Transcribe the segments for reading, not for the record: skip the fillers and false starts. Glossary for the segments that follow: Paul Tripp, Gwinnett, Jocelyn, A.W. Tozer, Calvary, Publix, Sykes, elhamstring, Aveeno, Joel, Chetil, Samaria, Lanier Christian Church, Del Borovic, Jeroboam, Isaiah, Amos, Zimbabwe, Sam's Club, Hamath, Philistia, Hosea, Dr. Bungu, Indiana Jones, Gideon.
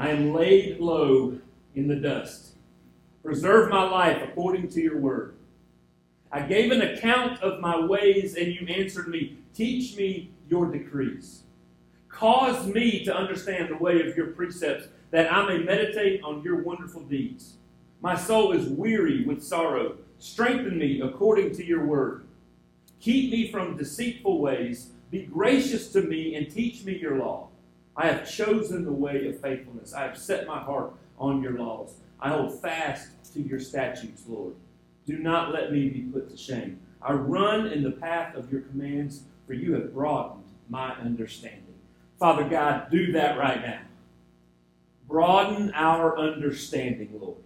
I am laid low in the dust. Preserve my life according to your word. I gave an account of my ways, and you answered me. Teach me your decrees. Cause me to understand the way of your precepts, that I may meditate on your wonderful deeds. My soul is weary with sorrow. Strengthen me according to your word. Keep me from deceitful ways. Be gracious to me and teach me your law. I have chosen the way of faithfulness. I have set my heart on your laws. I hold fast to your statutes, Lord. Do not let me be put to shame. I run in the path of your commands, for you have broadened my understanding. Father God, do that right now. Broaden our understanding, Lord.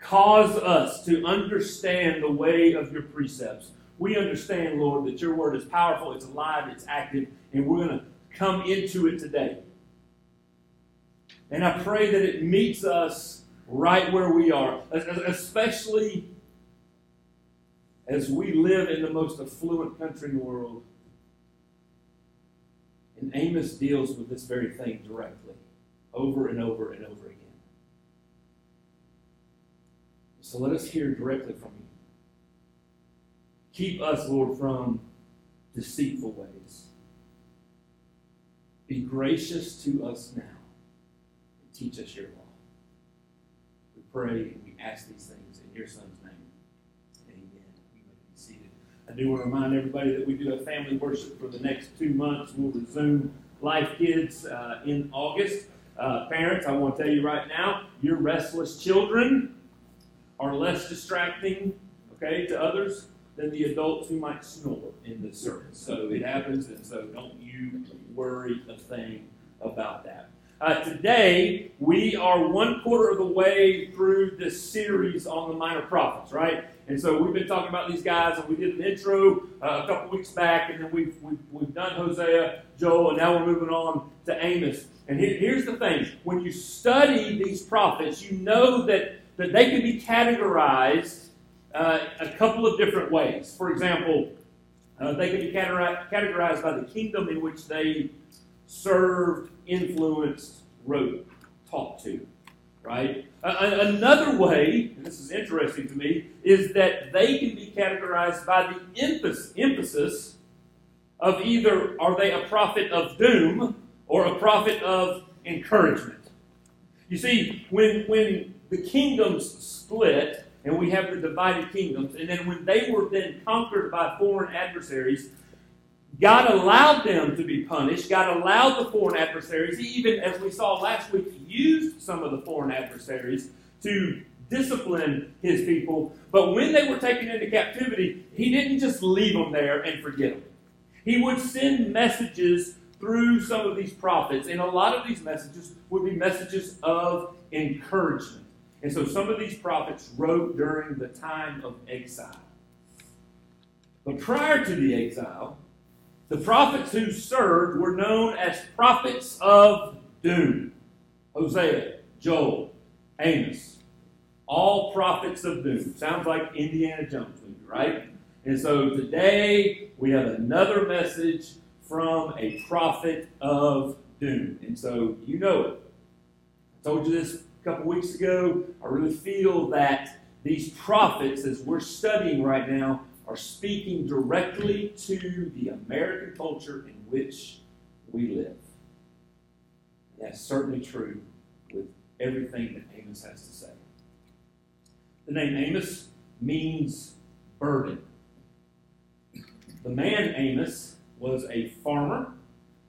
Cause us to understand the way of your precepts. We understand, Lord, that your word is powerful, it's alive, it's active, and we're going to come into it today. And I pray that it meets us right where we are, especially as we live in the most affluent country in the world. And Amos deals with this very thing directly, over and over and over again. So let us hear directly from you. Keep us, Lord, from deceitful ways. Be gracious to us now and teach us your law. We pray and we ask these things in your Son's name. I do want to remind everybody that we do have family worship for the next 2 months. We'll resume Life Kids in August. Parents, I want to tell you right now, your restless children are less distracting, okay, to others than the adults who might snore in this service. So it happens, and so don't you worry a thing about that. Today, we are 1/4 of the way through this series on the minor prophets, right? And so we've been talking about these guys, and we did an intro a couple weeks back, and then we've done Hosea, Joel, and now we're moving on to Amos. And here's the thing. When you study these prophets, you know that they can be categorized a couple of different ways. For example, they can be categorized by the kingdom in which they served, influenced, wrote, talked to, right? Another way, and this is interesting to me, is that they can be categorized by the emphasis of either are they a prophet of doom or a prophet of encouragement. You see, when the kingdoms split, and we have the divided kingdoms, and then when they were then conquered by foreign adversaries, God allowed them to be punished. God allowed the foreign adversaries. He even, as we saw last week, used some of the foreign adversaries to discipline his people. But when they were taken into captivity, he didn't just leave them there and forget them. He would send messages through some of these prophets, and a lot of these messages would be messages of encouragement. And so some of these prophets wrote during the time of exile. But prior to the exile, the prophets who served were known as prophets of doom. Hosea, Joel, Amos. All prophets of doom. Sounds like Indiana Jones movie, right? And so today we have another message from a prophet of doom. And so you know it. I told you this a couple weeks ago. I really feel that these prophets, as we're studying right now, are speaking directly to the American culture in which we live. And that's certainly true with everything that Amos has to say. The name Amos means burden. The man Amos was a farmer.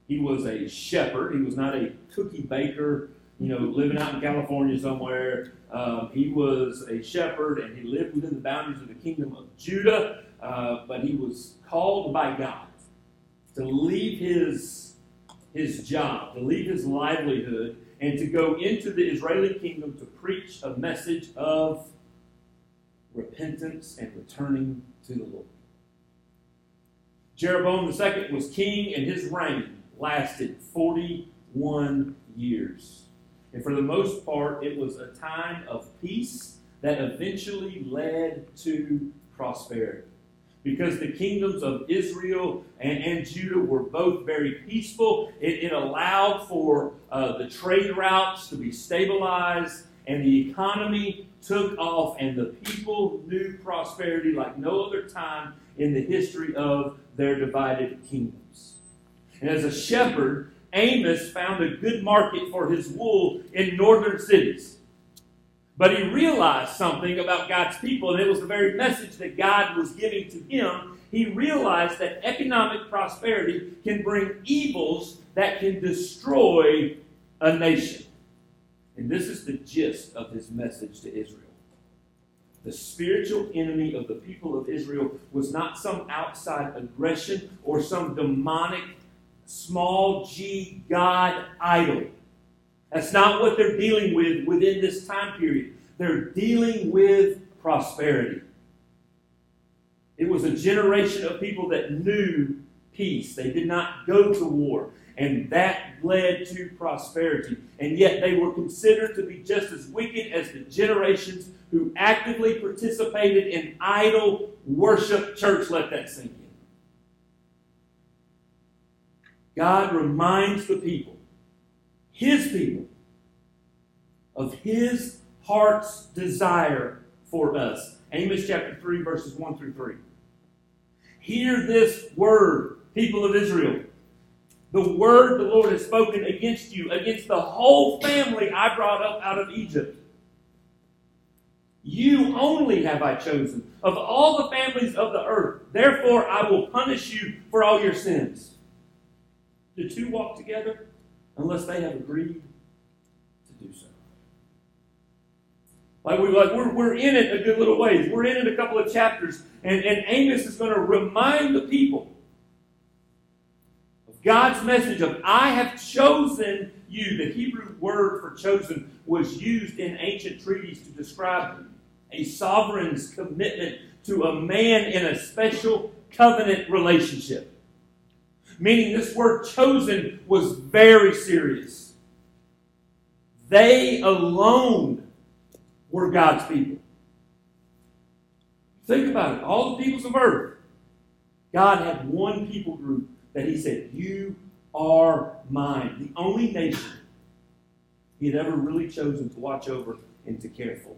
He was a shepherd. He was not a cookie baker, living out in California somewhere. He was a shepherd, and he lived within the boundaries of the kingdom of Judah. But he was called by God to leave his job, to leave his livelihood, and to go into the Israeli kingdom to preach a message of repentance and returning to the Lord. Jeroboam II was king, and his reign lasted 41 years. And for the most part, it was a time of peace that eventually led to prosperity. because the kingdoms of Israel and Judah were both very peaceful. It allowed for the trade routes to be stabilized, and the economy took off, and the people knew prosperity like no other time in the history of their divided kingdoms. And as a shepherd, Amos found a good market for his wool in northern cities. But he realized something about God's people, and it was the very message that God was giving to him. He realized that economic prosperity can bring evils that can destroy a nation. And this is the gist of his message to Israel. The spiritual enemy of the people of Israel was not some outside aggression or some demonic small g god idol. That's not what they're dealing with within this time period. They're dealing with prosperity. It was a generation of people that knew peace. They did not go to war. And that led to prosperity. And yet they were considered to be just as wicked as the generations who actively participated in idol worship. Church, let that sink in. God reminds the people, his people, of his heart's desire for us. Amos chapter 3, verses 1 through 3. Hear this word, people of Israel. The word the Lord has spoken against you, against the whole family I brought up out of Egypt. You only have I chosen of all the families of the earth. Therefore, I will punish you for all your sins. Do two walk together unless they have agreed to do so? We're in it a good little ways. We're in it a couple of chapters. And Amos is going to remind the people of God's message of, I have chosen you. The Hebrew word for chosen was used in ancient treaties to describe a sovereign's commitment to a man in a special covenant relationship. Meaning this word chosen was very serious. They alone were God's people. Think about it. All the peoples of earth, God had one people group that he said, you are mine. The only nation he had ever really chosen to watch over and to care for.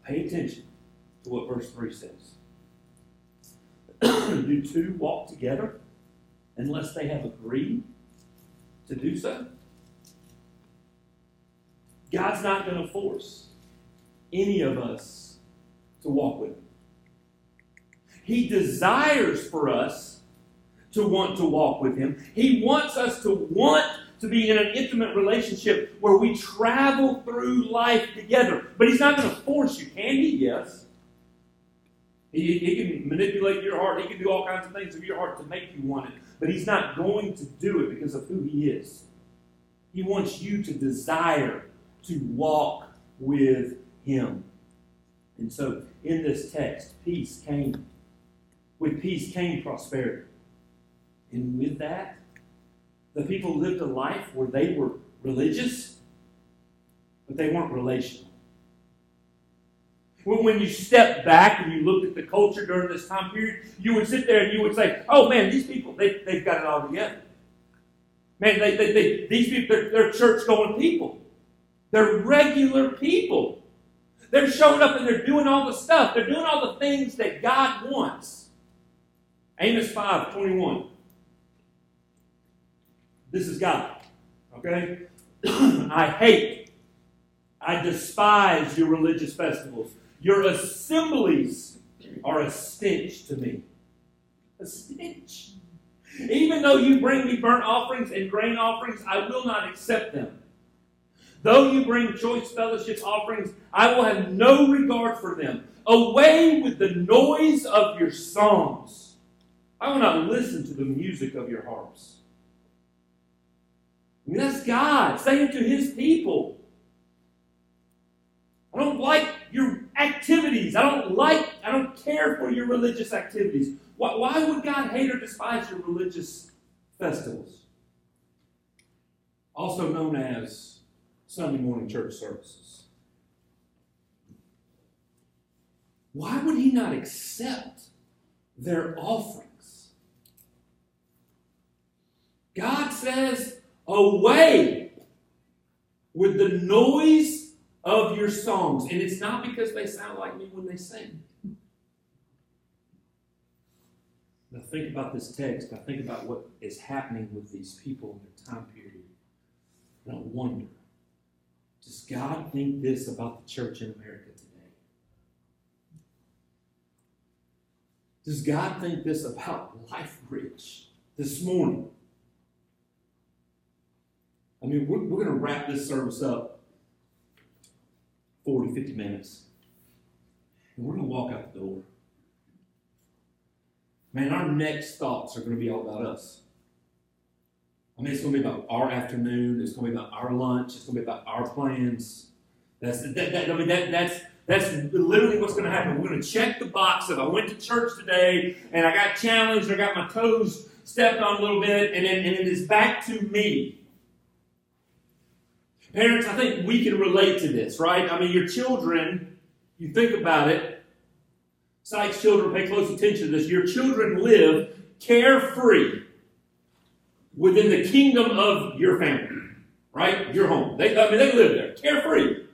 But pay attention to what verse 3 says. Do two walk together unless they have agreed to do so? God's not going to force any of us to walk with him. He desires for us to want to walk with him. He wants us to want to be in an intimate relationship where we travel through life together. But he's not going to force you, can he? Yes. He can manipulate your heart. He can do all kinds of things with your heart to make you want it. But he's not going to do it because of who he is. He wants you to desire to walk with him. And so in this text, peace came. With peace came prosperity. And with that, the people lived a life where they were religious, but they weren't relational. When you step back and you look at the culture during this time period, you would sit there and you would say, oh man, these people, they've got it all together. Man, these people, they're church-going people. They're regular people. They're showing up and they're doing all the stuff. They're doing all the things that God wants. Amos 5:21. This is God, okay? I hate, I despise your religious festivals. Your assemblies are a stench to me. A stench. Even though you bring me burnt offerings and grain offerings, I will not accept them. Though you bring choice fellowship offerings, I will have no regard for them. Away with the noise of your songs. I will not listen to the music of your harps. I mean, that's God saying to his people, I don't like your activities. I don't care for your religious activities. Why would God hate or despise your religious festivals? Also known as Sunday morning church services. why would he not accept their offerings? God says, away with the noise of your songs. And it's not because they sound like me when they sing. Now think about this text. I think about what is happening with these people in their time period. And I wonder, does God think this about the church in America today? Does God think this about LifeBridge this morning? I mean, we're going to wrap this service up 40, 50 minutes. And we're going to walk out the door. Man, our next thoughts are going to be all about us. I mean, it's going to be about our afternoon. It's going to be about our lunch. It's going to be about our plans. That's literally what's going to happen. We're going to check the box of I went to church today, and I got challenged, I got my toes stepped on a little bit, and it is back to me. Parents, I think we can relate to this, right? I mean, your children, you think about it, Sykes children, pay close attention to this. Your children live carefree within the kingdom of your family, right? Your home. They live there, carefree.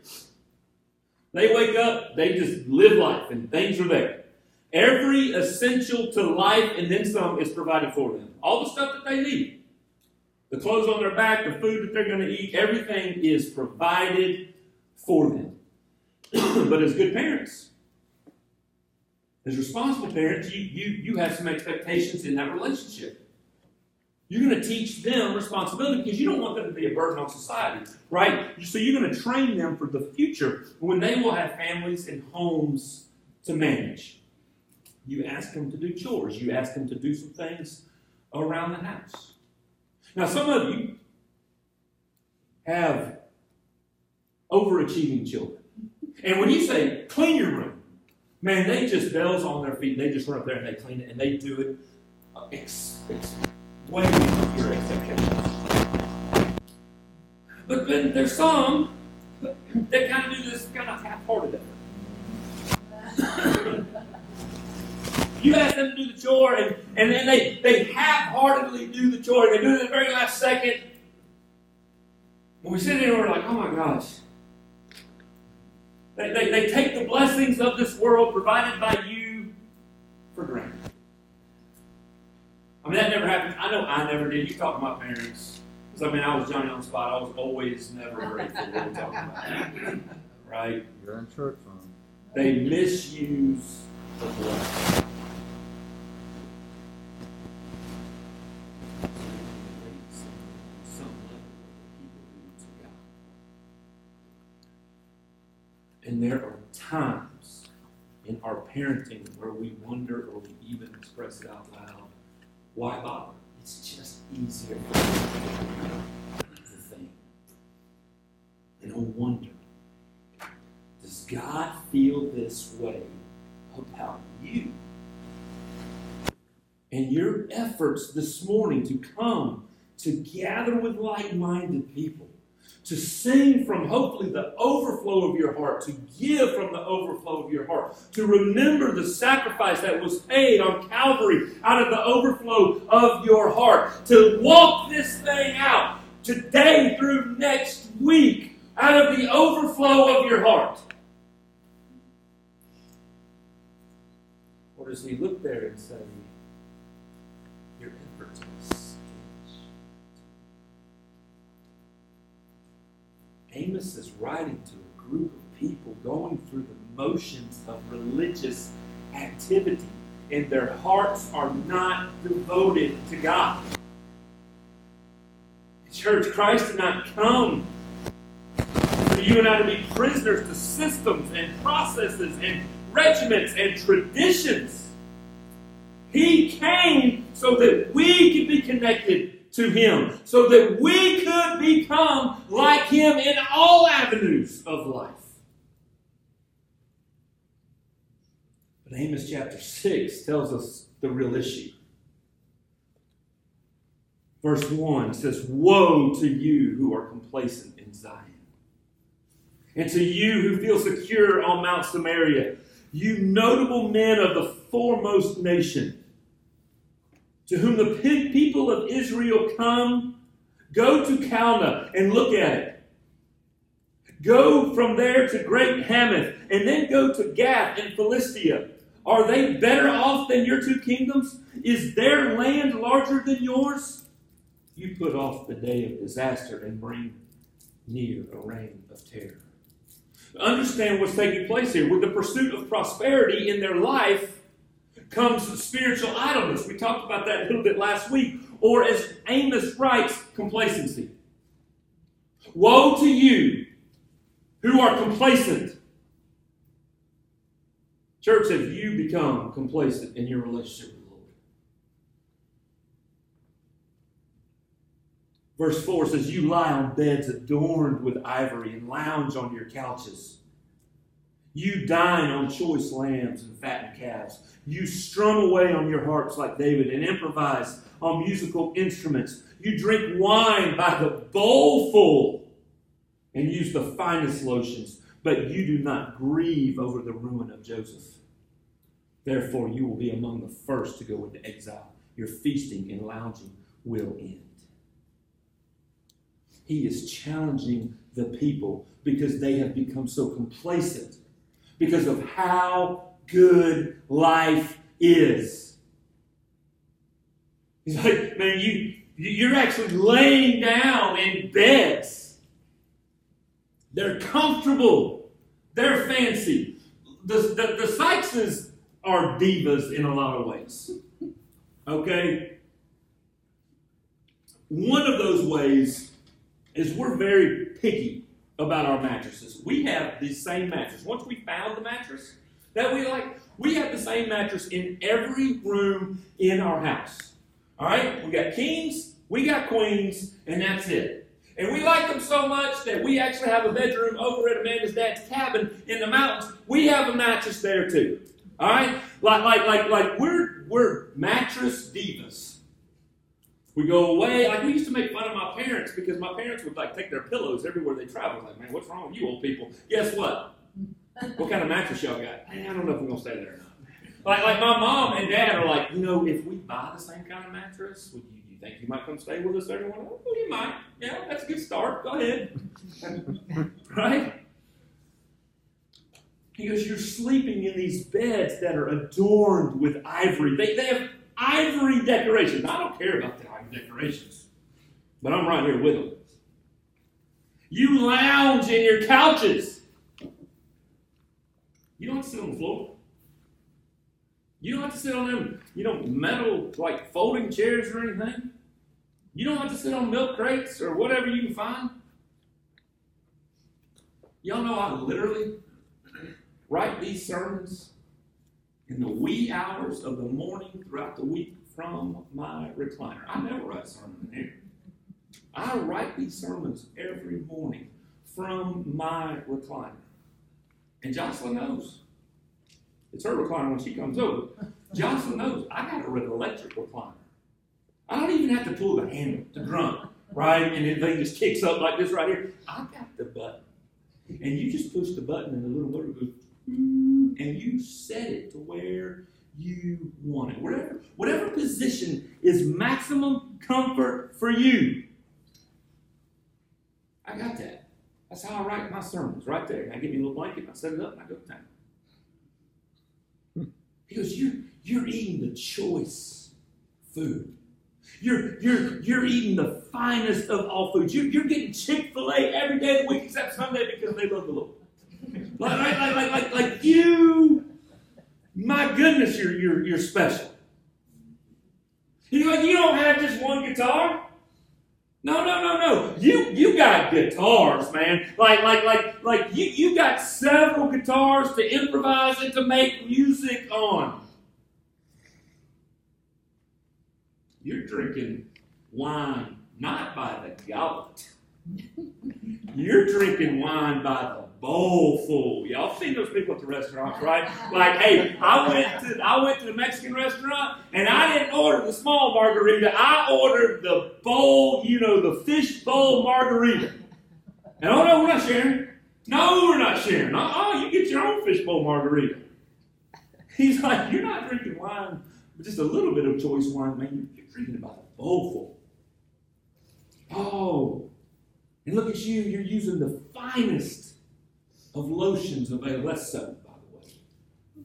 They wake up, they just live life, and things are there. Every essential to life and then some is provided for them. All the stuff that they need. The clothes on their back, the food that they're going to eat, everything is provided for them. But as good parents, as responsible parents, you have some expectations in that relationship. You're going to teach them responsibility because you don't want them to be a burden on society, right? So you're going to train them for the future when they will have families and homes to manage. You ask them to do chores. You ask them to do some things around the house. Now, some of you have overachieving children. And when you say, clean your room, man, they just bells on their feet. They just run up there and they clean it and they do it way beyond your expectations. But then there's some that kind of do this kind of half-hearted effort. You ask them to do the chore, and then they half-heartedly do the chore. They do it in the very last second. When we sit there, we're like, oh my gosh. They take the blessings of this world provided by you for granted. I mean, that never happened. I know I never did. You talk to my parents. Because, I mean, I was Johnny on the spot. I was always never ready for what we're talking about. Right? You're in church, man. They misuse the blessing. And there are times in our parenting where we wonder or we even express it out loud. Why bother? It's just easier for the thing. And I wonder, does God feel this way about you? And your efforts this morning to come, to gather with like-minded people, to sing from hopefully the overflow of your heart, to give from the overflow of your heart, to remember the sacrifice that was paid on Calvary out of the overflow of your heart, to walk this thing out today through next week out of the overflow of your heart. Or does he look there and say, your efforts? Amos is writing to a group of people going through the motions of religious activity, and their hearts are not devoted to God. Church, Christ did not come for you and I to be prisoners to systems and processes and regiments and traditions. He came so that we could be connected to him, so that we could become like him in all avenues of life. But Amos chapter 6 tells us the real issue. Verse 1 says, woe to you who are complacent in Zion, and to you who feel secure on Mount Samaria, you notable men of the foremost nation, to whom the people of Israel come, go to Calneh and look at it. Go from there to Great Hamath, and then go to Gath and Philistia. Are they better off than your two kingdoms? Is their land larger than yours? You put off the day of disaster and bring near a reign of terror. Understand what's taking place here. With the pursuit of prosperity in their life comes spiritual idleness. We talked about that a little bit last week. Or as Amos writes, complacency. Woe to you who are complacent. Church, have you become complacent in your relationship with the Lord? Verse 4 says, you lie on beds adorned with ivory and lounge on your couches. You dine on choice lambs and fattened calves. You strum away on your harps like David and improvise on musical instruments. You drink wine by the bowlful and use the finest lotions, but you do not grieve over the ruin of Joseph. Therefore, you will be among the first to go into exile. Your feasting and lounging will end. He is challenging the people because they have become so complacent because of how good life is. He's like, man, you're actually laying down in beds. They're comfortable. They're fancy. The Sykeses are divas in a lot of ways. Okay? One of those ways is we're very picky about our mattresses. We have the same mattress. Once we found the mattress that we like, we have the same mattress in every room in our house. All right? We got kings, we got queens, and that's it. And we like them so much that we actually have a bedroom over at Amanda's dad's cabin in the mountains. We have a mattress there too. All right? Like we're mattress divas. We go away. Like, we used to make fun of my parents because my parents would like take their pillows everywhere they traveled. Like, man, what's wrong with you old people? Guess what? What kind of mattress y'all got? Man, I don't know if we're gonna stay there or not. Like my mom and dad are like, you know, if we buy the same kind of mattress, would you? Think you might come stay with us, everyone? Well, you might. Yeah, that's a good start. Go ahead. Right? He goes, you're sleeping in these beds that are adorned with ivory. They have ivory decorations. I don't care about the ivory decorations, but I'm right here with them. You lounge in your couches. You don't have to sit on the floor. You don't have to sit on them, you know, metal, like, folding chairs or anything. You don't have to sit on milk crates or whatever you can find. Y'all know I literally write these sermons in the wee hours of the morning throughout the week from my recliner. I never write sermons in here. I write these sermons every morning from my recliner. And Jocelyn knows. It's her recliner when she comes over. Jocelyn knows I got an electric recliner. I don't even have to pull the handle, the drum, right? And the thing just kicks up like this right here. I got the button. And you just push the button and the little motor goes, and you set it to where you want it. Whatever position is maximum comfort for you. I got that. That's how I write my sermons, right there. And I give me a little blanket, and I set it up, and I go to town. He goes, you're eating the choice food. You're eating the finest of all foods. You're getting Chick-fil-A every day of the week except Sunday because they love the Lord. Like you, my goodness, you're special. He's like, you don't have just one guitar. No. You got guitars, man. Like you got several guitars to improvise and to make music on. You're drinking wine not by the goblet. You're drinking wine by the bowlful. Y'all seen those people at the restaurants, right? Like, hey, I went to a Mexican restaurant and I didn't order the small margarita. I ordered the bowl, you know, the fish bowl margarita. And oh no, we're not sharing. No, we're not sharing. Oh, you get your own fish bowl margarita. He's like, you're not drinking wine, but just a little bit of choice wine, man. You're drinking about a bowlful. Oh, and look at you. You're using the finest of lotions available. That's soap, by the way.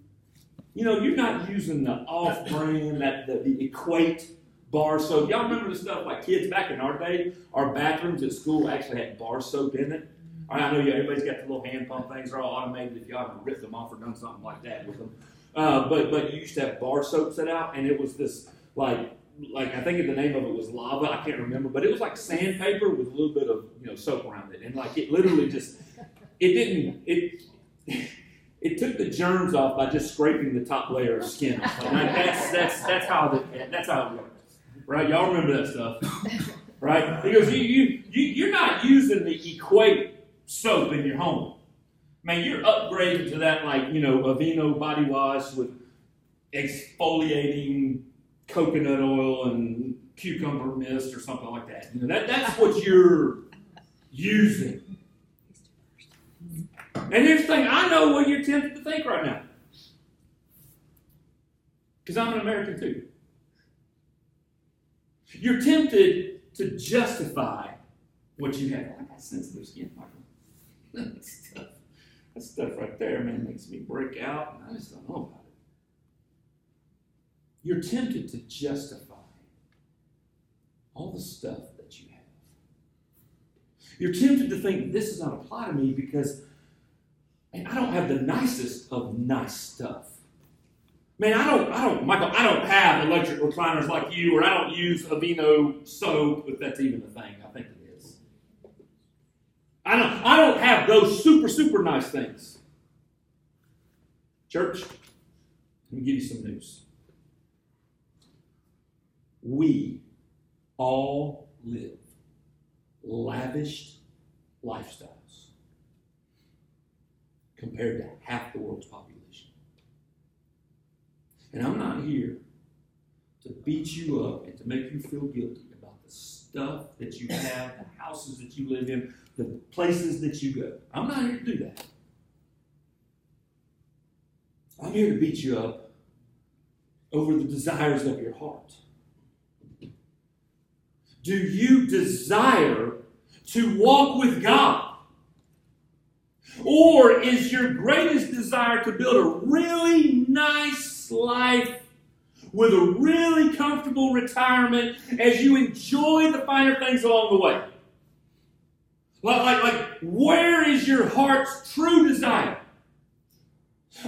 You know, you're not using the off-brand, the Equate bar soap. Y'all remember the stuff like kids back in our day? Our bathrooms at school actually had bar soap in it. I know everybody's got the little hand pump things. They're all automated if y'all haven't ripped them off or done something like that with them. But you used to have bar soap set out, and it was this, like I think the name of it was lava. I can't remember. But it was like sandpaper with a little bit of, soap around it. And, it literally just, it took the germs off by just scraping the top layer of skin off. That's how it worked. Right? Y'all remember that stuff. Right? He goes, you're not using the Equate soap in your home. Man, you're upgraded to that, Aveeno body wash with exfoliating coconut oil and cucumber mist or something like that. That's what you're using. And here's the thing, I know what you're tempted to think right now. Because I'm an American too. You're tempted to justify what you have. I got sensitive skin, Michael. That stuff right there, man, makes me break out, and I just don't know about it. You're tempted to justify all the stuff that you have. You're tempted to think, this does not apply to me because I don't have the nicest of nice stuff. Man, Michael, I don't have electric recliners like you, or I don't use Aveeno soap, if that's even a thing. I think it is. I don't have those super, super nice things. Church, let me give you some news. We all live lavish lifestyles compared to half the world's population. And I'm not here to beat you up and to make you feel guilty about the stuff that you have, the houses that you live in, the places that you go. I'm not here to do that. I'm here to beat you up over the desires of your heart. Do you desire to walk with God? Or is your greatest desire to build a really nice life with a really comfortable retirement as you enjoy the finer things along the way? Where is your heart's true desire?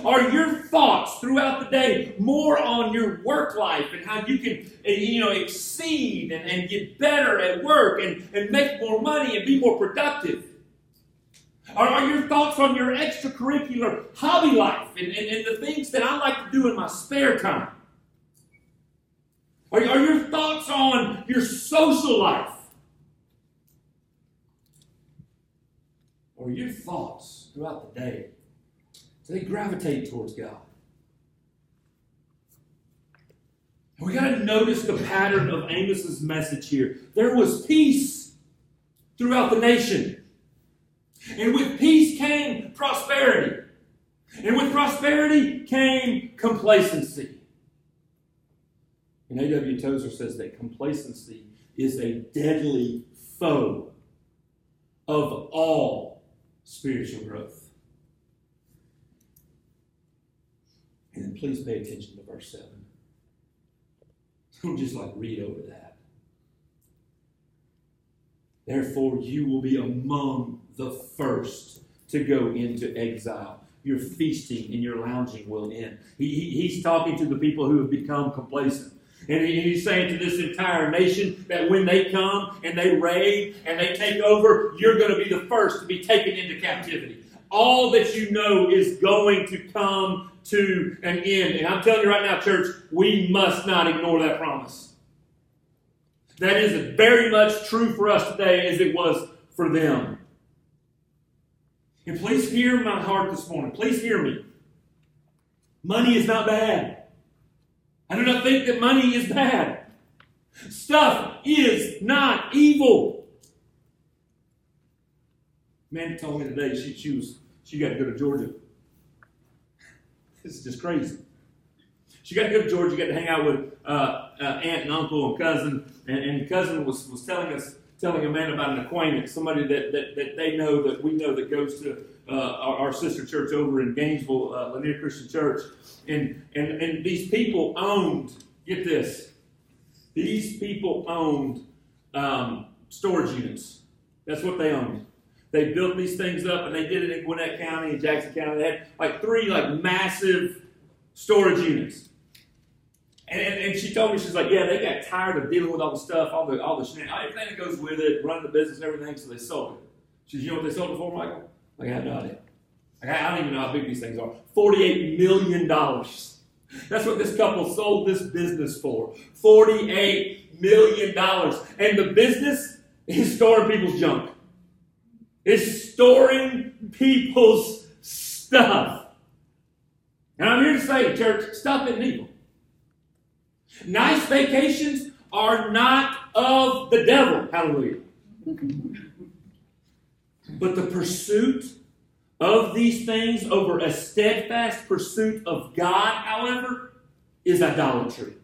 Are your thoughts throughout the day more on your work life and how you can exceed and get better at work and make more money and be more productive? Are your thoughts on your extracurricular hobby life and the things that I like to do in my spare time? Are your thoughts on your social life? Or your thoughts throughout the day, do they gravitate towards God? And we got to notice the pattern of Amos's message here. There was peace throughout the nation. And with peace came prosperity. And with prosperity came complacency. And A.W. Tozer says that complacency is a deadly foe of all spiritual growth. And then please pay attention to verse 7. Don't just read over that. Therefore, you will be among the first to go into exile. Your feasting and your lounging will end. He's talking to the people who have become complacent. And he's saying to this entire nation that when they come and they raid and they take over, you're going to be the first to be taken into captivity. All that you know is going to come to an end. And I'm telling you right now, church, we must not ignore that promise. That is very much true for us today as it was for them. And please hear my heart this morning. Please hear me. Money is not bad. I do not think that money is bad. Stuff is not evil. Man told me today she got to go to Georgia. This is just crazy. She got to go to Georgia, got to hang out with aunt and uncle and cousin. And cousin was telling a man about an acquaintance, somebody that they know, that we know, that goes to our sister church over in Gainesville, Lanier Christian Church. And these people owned, get this, these people owned storage units. That's what they owned. They built these things up, and they did it in Gwinnett County and Jackson County. They had three massive storage units. And she told me, she's like, yeah, they got tired of dealing with all the stuff, all the shenanigans, everything that goes with it, running the business and everything, so they sold it. She said, you know what they sold it for, Michael? Like, I had no idea. Like, I don't even know how big these things are. $48 million. That's what this couple sold this business for. $48 million. And the business is storing people's junk. It's storing people's stuff. And I'm here to say, church, stop it, evil. Nice vacations are not of the devil. Hallelujah. But the pursuit of these things over a steadfast pursuit of God, however, is idolatry.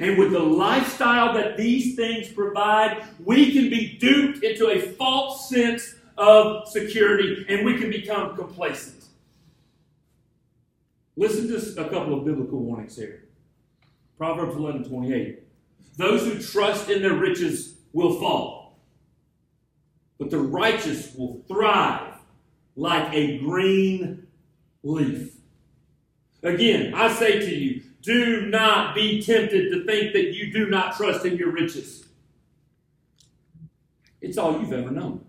And with the lifestyle that these things provide, we can be duped into a false sense of security, and we can become complacent. Listen to a couple of biblical warnings here. Proverbs 11:28. Those who trust in their riches will fall, but the righteous will thrive like a green leaf. Again, I say to you, do not be tempted to think that you do not trust in your riches. It's all you've ever known.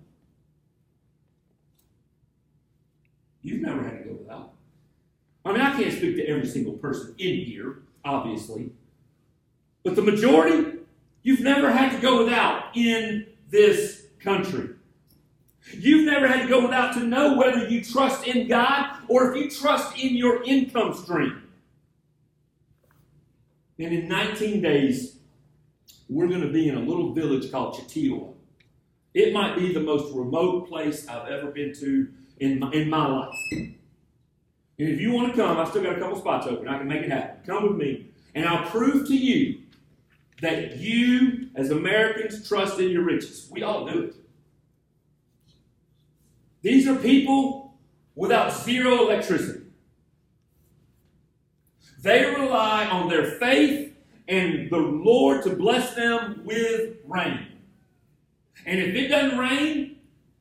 You've never had to go without. I mean, I can't speak to every single person in here, obviously. But the majority, you've never had to go without in this country. You've never had to go without to know whether you trust in God or if you trust in your income stream. And in 19 days, we're going to be in a little village called Chetil. It might be the most remote place I've ever been to in my life. And if you want to come, I still got a couple spots open. I can make it happen. Come with me. And I'll prove to you that you, as Americans, trust in your riches. We all do it. These are people without zero electricity. They rely on their faith and the Lord to bless them with rain. And if it doesn't rain,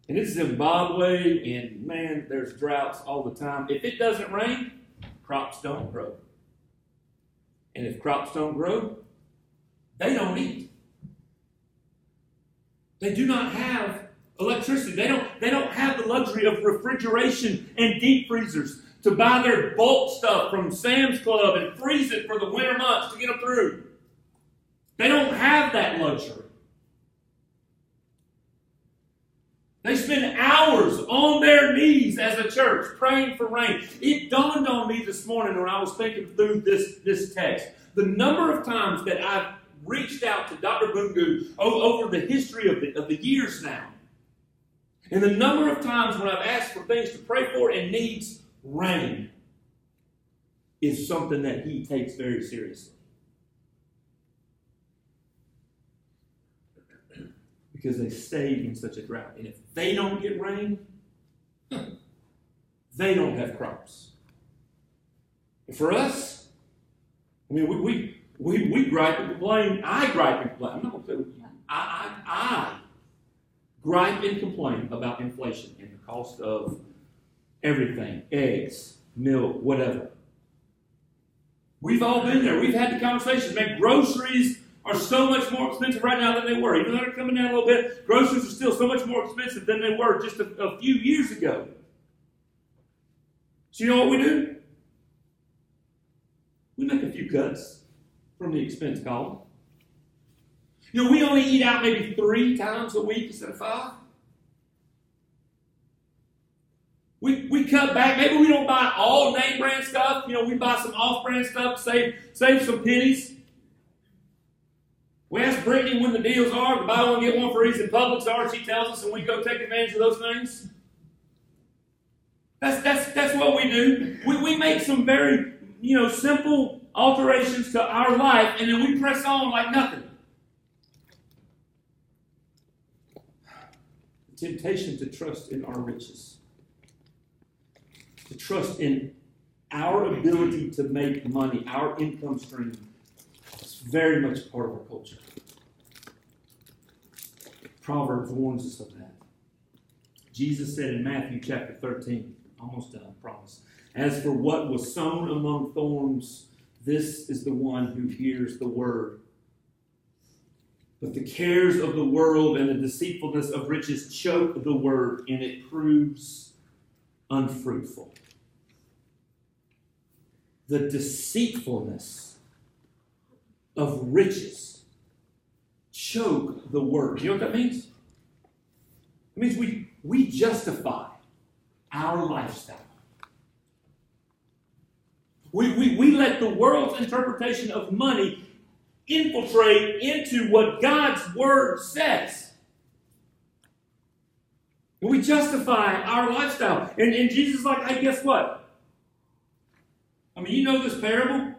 and it's Zimbabwe, and man, there's droughts all the time. If it doesn't rain, crops don't grow. And if crops don't grow, they don't eat. They do not have electricity. They don't have the luxury of refrigeration and deep freezers to buy their bulk stuff from Sam's Club and freeze it for the winter months to get them through. They don't have that luxury. They spend hours on their knees as a church praying for rain. It dawned on me this morning when I was thinking through this text. The number of times that I've reached out to Dr. Bungu over the history of the years now. And the number of times when I've asked for things to pray for and needs, rain is something that he takes very seriously. Because they stayed in such a drought. And if they don't get rain, they don't have crops. And for us, I mean, we gripe and complain. I gripe and complain. I'm not going to say I gripe and complain about inflation and the cost of everything, eggs, milk, whatever. We've all been there. We've had the conversations. Man, groceries are so much more expensive right now than they were. Even though they're coming down a little bit, groceries are still so much more expensive than they were just a few years ago. So you know what we do? We make a few cuts from the expense column. You know, we only eat out maybe 3 times a week instead of 5. We cut back. Maybe we don't buy all name brand stuff. You know, we buy some off-brand stuff, save some pennies. We ask Brittany when the deals are, to buy one, get one for each in Publix are, she tells us, and we go take advantage of those things. That's what we do. We make some very simple alterations to our life, and then we press on like nothing. The temptation to trust in our riches, to trust in our ability to make money, our income stream, is very much part of our culture. Proverbs warns us of that. Jesus said in Matthew chapter 13, almost done, I promise. As for what was sown among thorns, this is the one who hears the word. But the cares of the world and the deceitfulness of riches choke the word, and it proves unfruitful. The deceitfulness of riches choke the word. You know what that means? It means we justify our lifestyle. We let the world's interpretation of money infiltrate into what God's word says. We justify our lifestyle. And Jesus is like, hey, guess what? I mean, you know this parable.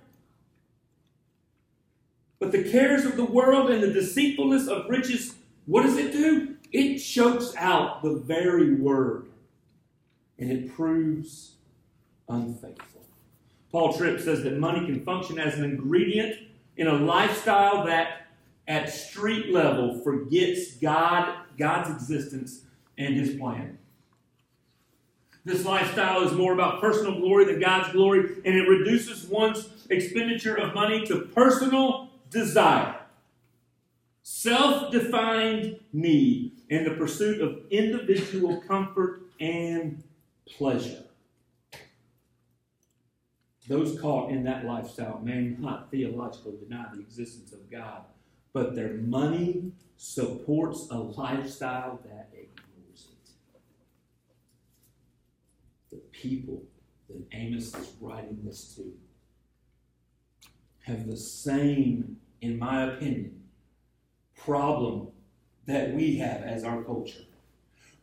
But the cares of the world and the deceitfulness of riches, what does it do? It chokes out the very word. And it proves unfaithful. Paul Tripp says that money can function as an ingredient in a lifestyle that at street level forgets God's existence and his plan. This lifestyle is more about personal glory than God's glory, and it reduces one's expenditure of money to personal desire, self-defined need, and the pursuit of individual comfort and pleasure. Those caught in that lifestyle may not theologically deny the existence of God, but their money supports a lifestyle that ignores it. The people that Amos is writing this to have the same, in my opinion, problem that we have as our culture.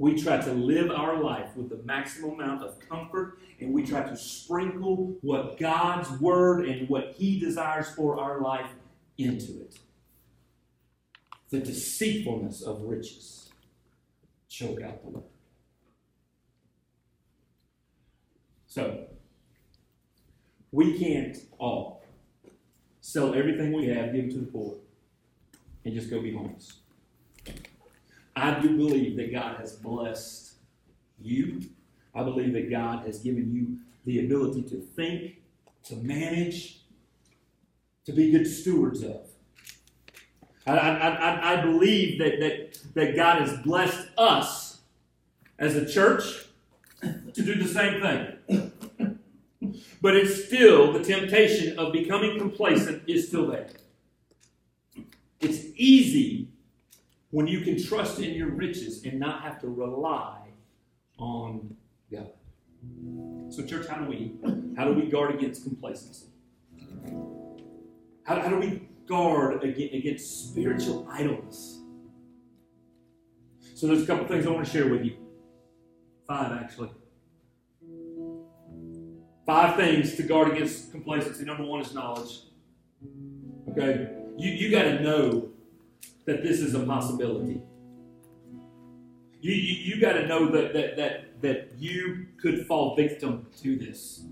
We try to live our life with the maximum amount of comfort, and we try to sprinkle what God's word and what he desires for our life into it. The deceitfulness of riches choke out the word. So, we can't all sell everything we have, give it to the poor, and just go be homeless. I do believe that God has blessed you. I believe that God has given you the ability to think, to manage, to be good stewards of. I believe that God has blessed us as a church to do the same thing. But it's still, the temptation of becoming complacent is still there. It's easy when you can trust in your riches and not have to rely on God. So, church, how do we guard against complacency? How do we guard against spiritual idleness? So there's a couple things I want to share with you. 5, actually. 5 things to guard against complacency. Number 1 is knowledge. Okay? You got to know that this is a possibility. You got to know that you could fall victim to this.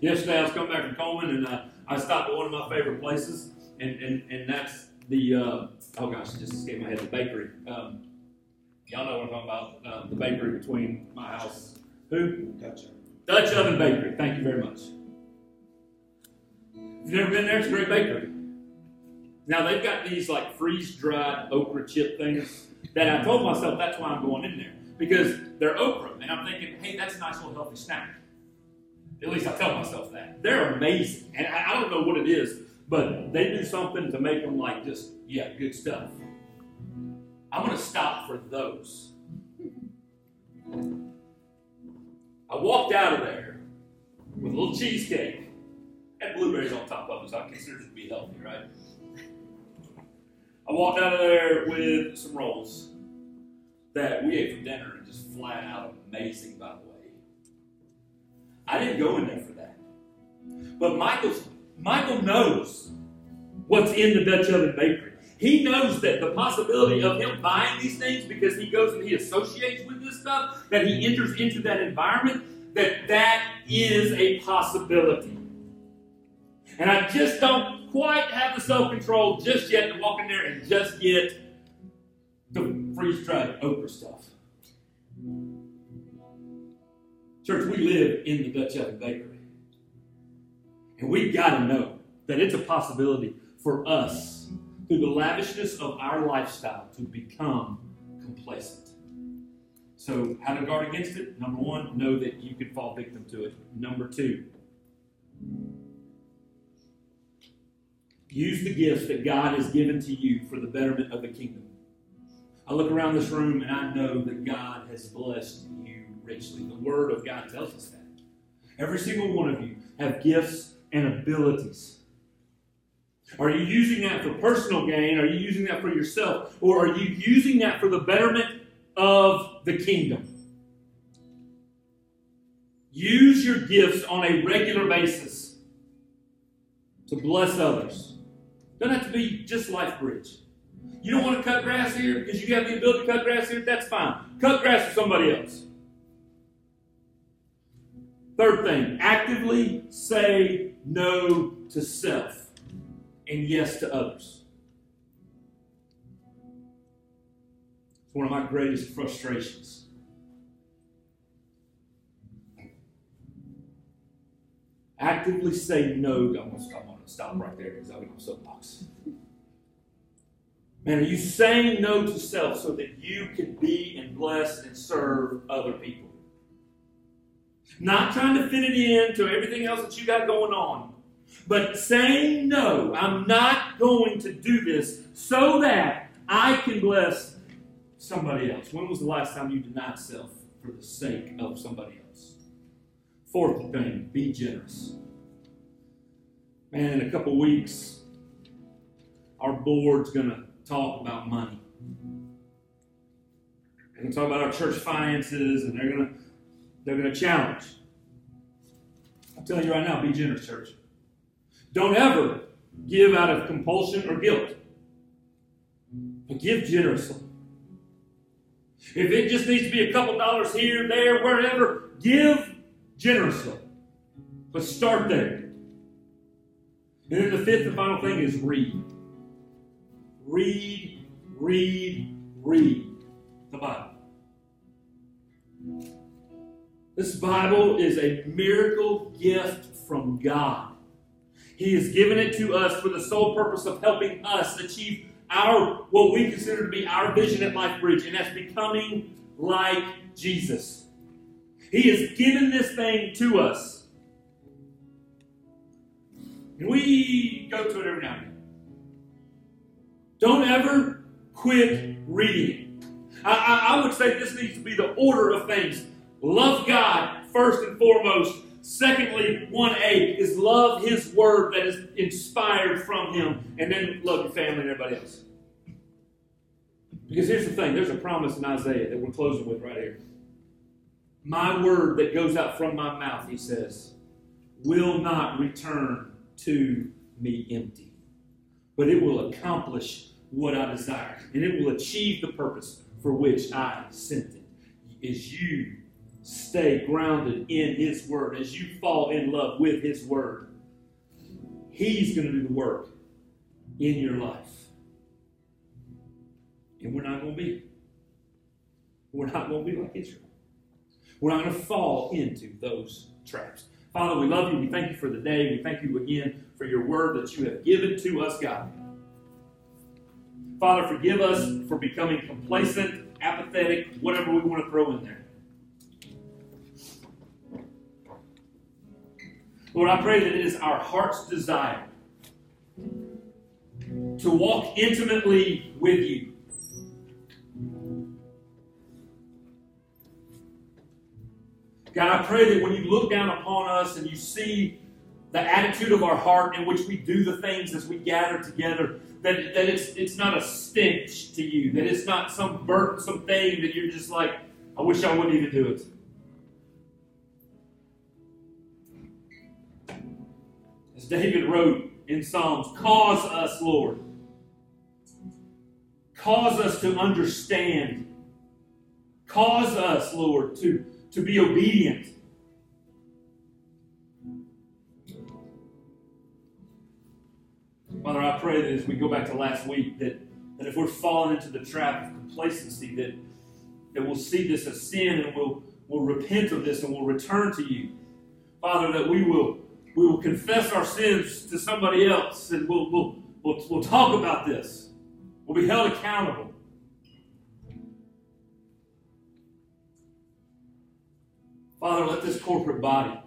Yesterday I was coming back from Coleman, and I stopped at one of my favorite places, and that's the it just escaped my head, the bakery. Y'all know what I'm talking about, the bakery between my house. Who? Dutch Oven Bakery. Thank you very much. If you've never been there, it's a great bakery. Now, they've got these like freeze-dried okra chip things that I told myself that's why I'm going in there, because they're okra. And I'm thinking, hey, that's a nice little healthy snack. At least I tell myself that. They're amazing. And I don't know what it is, but they do something to make them like just, yeah, good stuff. I'm going to stop for those. I walked out of there with a little cheesecake and blueberries on top of it, so I consider it to be healthy, right? I walked out of there with some rolls that we ate for dinner and just flat out amazing, by the way. I didn't go in there for that. But Michael knows what's in the Dutch Oven Bakery. He knows that the possibility of him buying these things, because he goes and he associates with this stuff, that he enters into that environment, that is a possibility. And I just don't quite have the self-control just yet to walk in there and just get the freeze-dried okra stuff. Church, we live in the Dutch Oven Bakery. And we've got to know that it's a possibility for us, through the lavishness of our lifestyle, to become complacent. So how to guard against it? Number one, know that you could fall victim to it. Number two, use the gifts that God has given to you for the betterment of the kingdom. I look around this room and I know that God has blessed you richly. The Word of God tells us that. Every single one of you have gifts and abilities. Are you using that for personal gain? Are you using that for yourself? Or are you using that for the betterment of the kingdom? Use your gifts on a regular basis to bless others. Doesn't have to be just LifeBridge. You don't want to cut grass here because you have the ability to cut grass here? That's fine. Cut grass for somebody else. Third thing, actively say no to self and yes to others. It's one of my greatest frustrations. Actively say no. I'm going to stop right there because I'll get my soapbox. Man, are you saying no to self so that you can be and bless and serve other people? Not trying to fit it in to everything else that you got going on, but saying, no, I'm not going to do this so that I can bless somebody else. When was the last time you denied self for the sake of somebody else? Fourth thing, be generous. Man, in a couple weeks, our board's going to talk about money. They're going to talk about our church finances, and they're going to challenge. I'm telling you right now, be generous, church. Don't ever give out of compulsion or guilt. But give generously. If it just needs to be a couple dollars here, there, wherever, give generously. But start there. And then the fifth and final thing is read. Read the Bible. This Bible is a miracle gift from God. He has given it to us for the sole purpose of helping us achieve what we consider to be our vision at LifeBridge, and that's becoming like Jesus. He has given this thing to us. And we go to it every now and then. Don't ever quit reading. I would say this needs to be the order of things. Love God first and foremost. Secondly, 1A is love His Word that is inspired from Him. And then love your family and everybody else. Because here's the thing. There's a promise in Isaiah that we're closing with right here. My word that goes out from my mouth, He says, will not return to me empty. But it will accomplish what I desire. And it will achieve the purpose for which I sent it. Is you stay grounded in His Word, as you fall in love with His Word, He's going to do the work in your life. And we're not going to be. We're not going to be like Israel. We're not going to fall into those traps. Father, we love you. We thank you for the day. We thank you again for your word that you have given to us, God. Father, forgive us for becoming complacent, apathetic, whatever we want to throw in there. Lord, I pray that it is our heart's desire to walk intimately with you. God, I pray that when you look down upon us and you see the attitude of our heart in which we do the things as we gather together, that it's not a stench to you, that it's not some burdensome thing that you're just like, I wish I wouldn't even do it. As David wrote in Psalms, cause us, Lord. Cause us to understand. Cause us, Lord, to be obedient. Father, I pray that as we go back to last week, that if we're falling into the trap of complacency, that we'll see this as sin and we'll repent of this and we'll return to you. Father, that we will confess our sins to somebody else and we'll talk about this. We'll be held accountable. Father, let this corporate body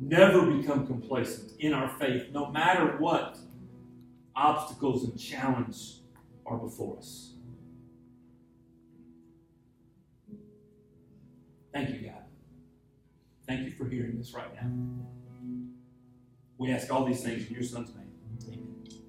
never become complacent in our faith, no matter what obstacles and challenges are before us. Thank you, God. Thank you for hearing this right now. We ask all these things in your Son's name. Amen.